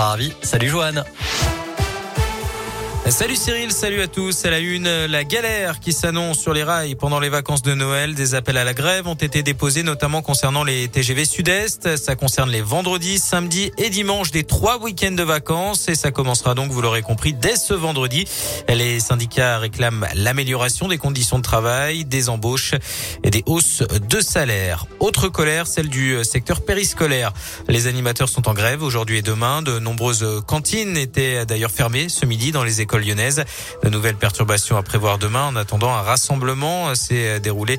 Parvi. Salut Joanne. Salut Cyril, salut à tous. À la une, la galère qui s'annonce sur les rails pendant les vacances de Noël. Des appels à la grève ont été déposés, notamment concernant les TGV Sud-Est. Ça concerne les vendredis, samedis et dimanches des 3 week-ends de vacances. Et ça commencera donc, vous l'aurez compris, dès ce vendredi. Les syndicats réclament l'amélioration des conditions de travail, des embauches et des hausses de salaire. Autre colère, celle du secteur périscolaire. Les animateurs sont en grève aujourd'hui et demain. De nombreuses cantines étaient d'ailleurs fermées ce midi dans les écoles lyonnaises. De nouvelles perturbations à prévoir demain. En attendant, un rassemblement s'est déroulé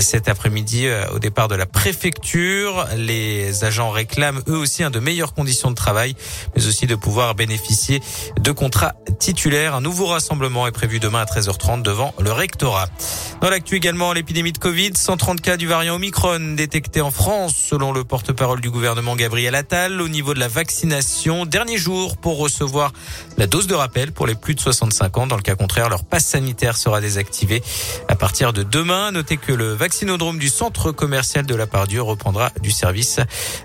cet après-midi au départ de la préfecture. Les agents réclament eux aussi de meilleures conditions de travail, mais aussi de pouvoir bénéficier de contrats titulaires. Un nouveau rassemblement est prévu demain à 13h30 devant le rectorat. Dans l'actu également, l'épidémie de Covid, 130 cas du variant Omicron détectés en France, selon le porte-parole du gouvernement Gabriel Attal. Au niveau de la vaccination, dernier jour pour recevoir la dose de rappel pour les plus de 65 ans. Dans le cas contraire, leur passe sanitaire sera désactivé à partir de demain. Notez que le vaccinodrome du centre commercial de la Part-Dieu reprendra du service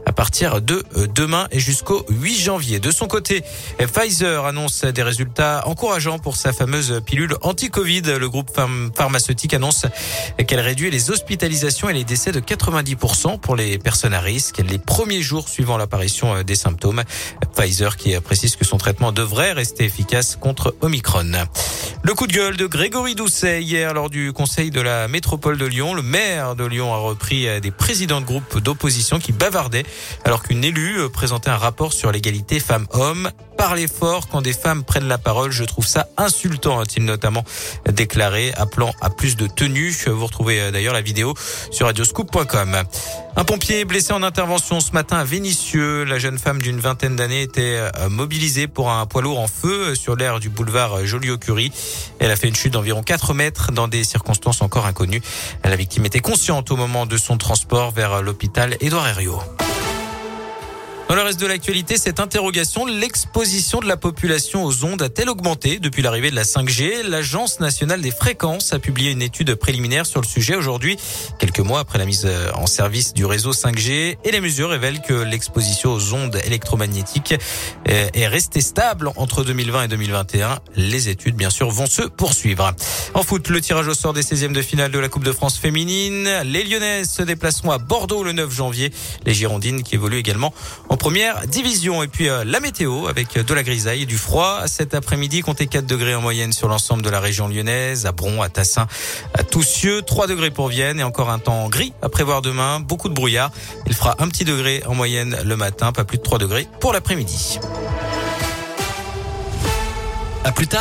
à partir de demain et jusqu'au 8 janvier. De son côté, Pfizer annonce des résultats encourageants pour sa fameuse pilule anti-Covid. Le groupe pharmaceutique annonce qu'elle réduit les hospitalisations et les décès de 90% pour les personnes à risque les premiers jours suivant l'apparition des symptômes. Pfizer qui précise que son traitement devrait rester efficace contre Omicron. Le coup de gueule de Grégory Doucet hier lors du conseil de la métropole de Lyon. Le maire de Lyon a repris des présidents de groupes d'opposition qui bavardaient alors qu'une élue présentait un rapport sur l'égalité femmes-hommes. Parler fort quand des femmes prennent la parole, je trouve ça insultant, a-t-il notamment déclaré, appelant à plus de tenue. Vous retrouvez d'ailleurs la vidéo sur Radioscoop.com. Un pompier blessé en intervention ce matin à Vénissieux. La jeune femme d'une 20aine d'années était mobilisée pour un poids lourd en feu sur l'aire du boulevard Joliot-Curie. Elle a fait une chute d'environ 4 mètres dans des circonstances encore inconnues. La victime était consciente au moment de son transport vers l'hôpital Édouard Herriot. Dans le reste de l'actualité, cette interrogation, l'exposition de la population aux ondes a-t-elle augmenté depuis l'arrivée de la 5G? L'Agence nationale des fréquences a publié une étude préliminaire sur le sujet aujourd'hui, quelques mois après la mise en service du réseau 5G, et les mesures révèlent que l'exposition aux ondes électromagnétiques est restée stable entre 2020 et 2021. Les études, bien sûr, vont se poursuivre. En foot, le tirage au sort des 16e de finale de la Coupe de France féminine. Les Lyonnaises se déplaceront à Bordeaux le 9 janvier. Les Girondines qui évoluent également en première division. Et puis la météo avec de la grisaille et du froid. Cet après-midi, comptez 4 degrés en moyenne sur l'ensemble de la région lyonnaise, à Bron, à Tassin, à Toussieu, 3 degrés pour Vienne et encore un temps gris à prévoir demain. Beaucoup de brouillard. Il fera un petit degré en moyenne le matin, pas plus de 3 degrés pour l'après-midi. À plus tard.